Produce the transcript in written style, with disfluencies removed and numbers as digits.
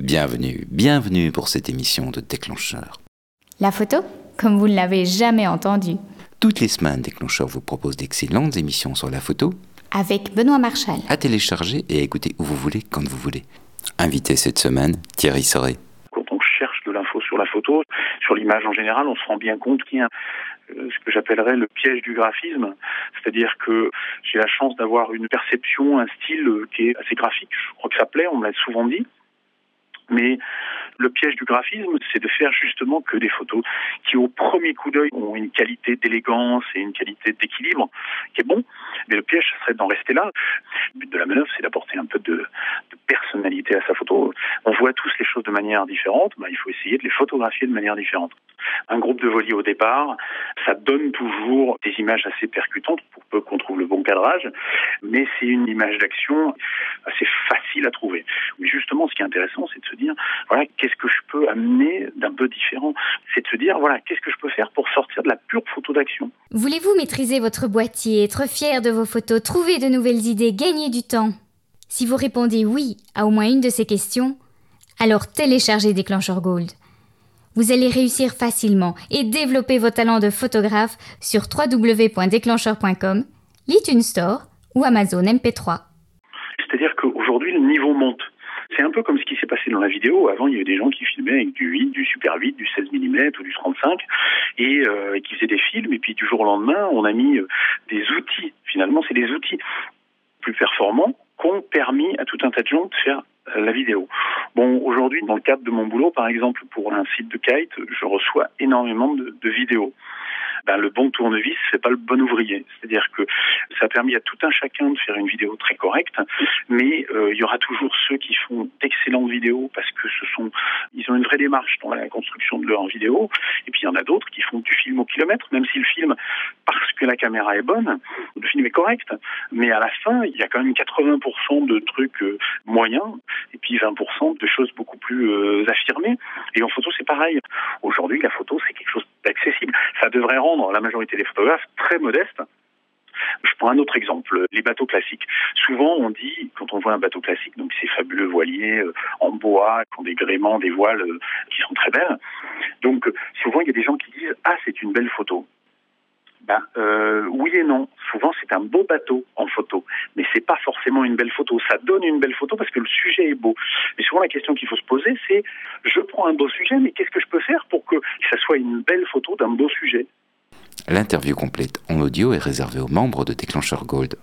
Bienvenue pour cette émission de Déclencheur. La photo, comme vous ne l'avez jamais entendue. Toutes les semaines, Déclencheur vous propose d'excellentes émissions sur la photo. Avec Benoît Marchal. À télécharger et à écouter où vous voulez, quand vous voulez. Invité cette semaine, Thierry Soré. Quand on cherche de l'info sur la photo, sur l'image en général, on se rend bien compte qu'il y a ce que j'appellerais le piège du graphisme. C'est-à-dire que j'ai la chance d'avoir une perception, un style qui est assez graphique. Je crois que ça plaît, on me l'a souvent dit. Mais le piège du graphisme, c'est de faire justement que des photos qui, au premier coup d'œil, ont une qualité d'élégance et une qualité d'équilibre qui est bon. Mais le piège, ça serait d'en rester là. Le but de la manœuvre, c'est d'apporter un peu de personnalité à sa photo. On voit tous les choses de manière différente. Il faut essayer de les photographier de manière différente. Un groupe de voiliers au départ, ça donne toujours des images assez percutantes pour peu qu'on trouve le bon cadrage, mais c'est une image d'action assez facile à trouver. Mais justement, ce qui est intéressant, c'est de se dire, voilà, qu'est-ce que je peux amener d'un peu différent ? C'est de se dire, voilà, qu'est-ce que je peux faire pour sortir de la pure photo d'action ? Voulez-vous maîtriser votre boîtier, être fier de vos photos, trouver de nouvelles idées, gagner du temps ? Si vous répondez oui à au moins une de ces questions, alors téléchargez Déclencheur Gold. Vous allez réussir facilement et développer vos talents de photographe sur www.déclencheur.com, l'iTunes Store ou Amazon MP3. C'est-à-dire qu'aujourd'hui, le niveau monte. C'est un peu comme ce qui s'est passé dans la vidéo. Avant, il y avait des gens qui filmaient avec du 8, du Super 8, du 16 mm ou du 35 et qui faisaient des films. Et puis, du jour au lendemain, on a mis des outils. Finalement, c'est des outils plus performants qui ont permis à tout un tas de gens de faire la vidéo. Bon, aujourd'hui, dans le cadre de mon boulot, par exemple, pour un site de kite, je reçois énormément de vidéos. Le bon tournevis, c'est pas le bon ouvrier. C'est-à-dire que ça a permis à tout un chacun de faire une vidéo très correcte, mais il y aura toujours ceux qui font d'excellentes vidéos parce que ils ont une vraie démarche dans la construction de leur vidéo, et puis il y en a d'autres qui font du film au kilomètre, même si le film, parce que la caméra est bonne, le film est correct, mais à la fin, il y a quand même 80% de trucs moyens, et puis 20% de choses beaucoup plus affirmées. Et en photo, c'est pareil. Aujourd'hui, la photo, c'est quelque chose d'accessible. Ça devrait rendre la majorité des photographes très modestes. Je prends un autre exemple, les bateaux classiques. Souvent, on dit, quand on voit un bateau classique, donc ces fabuleux voiliers en bois, qui ont des gréements, des voiles qui sont très belles. Donc, souvent, il y a des gens qui disent « Ah, c'est une belle photo ». Oui et non. Souvent, c'est un beau bateau en photo, mais c'est pas forcément une belle photo. Ça donne une belle photo parce que le sujet est beau. Mais souvent, la question qu'il faut se poser, c'est « Je prends un beau sujet, mais qu'est-ce que je peux faire pour que ça soit une belle photo d'un beau sujet ?» L'interview complète en audio est réservée aux membres de Déclencheur Gold.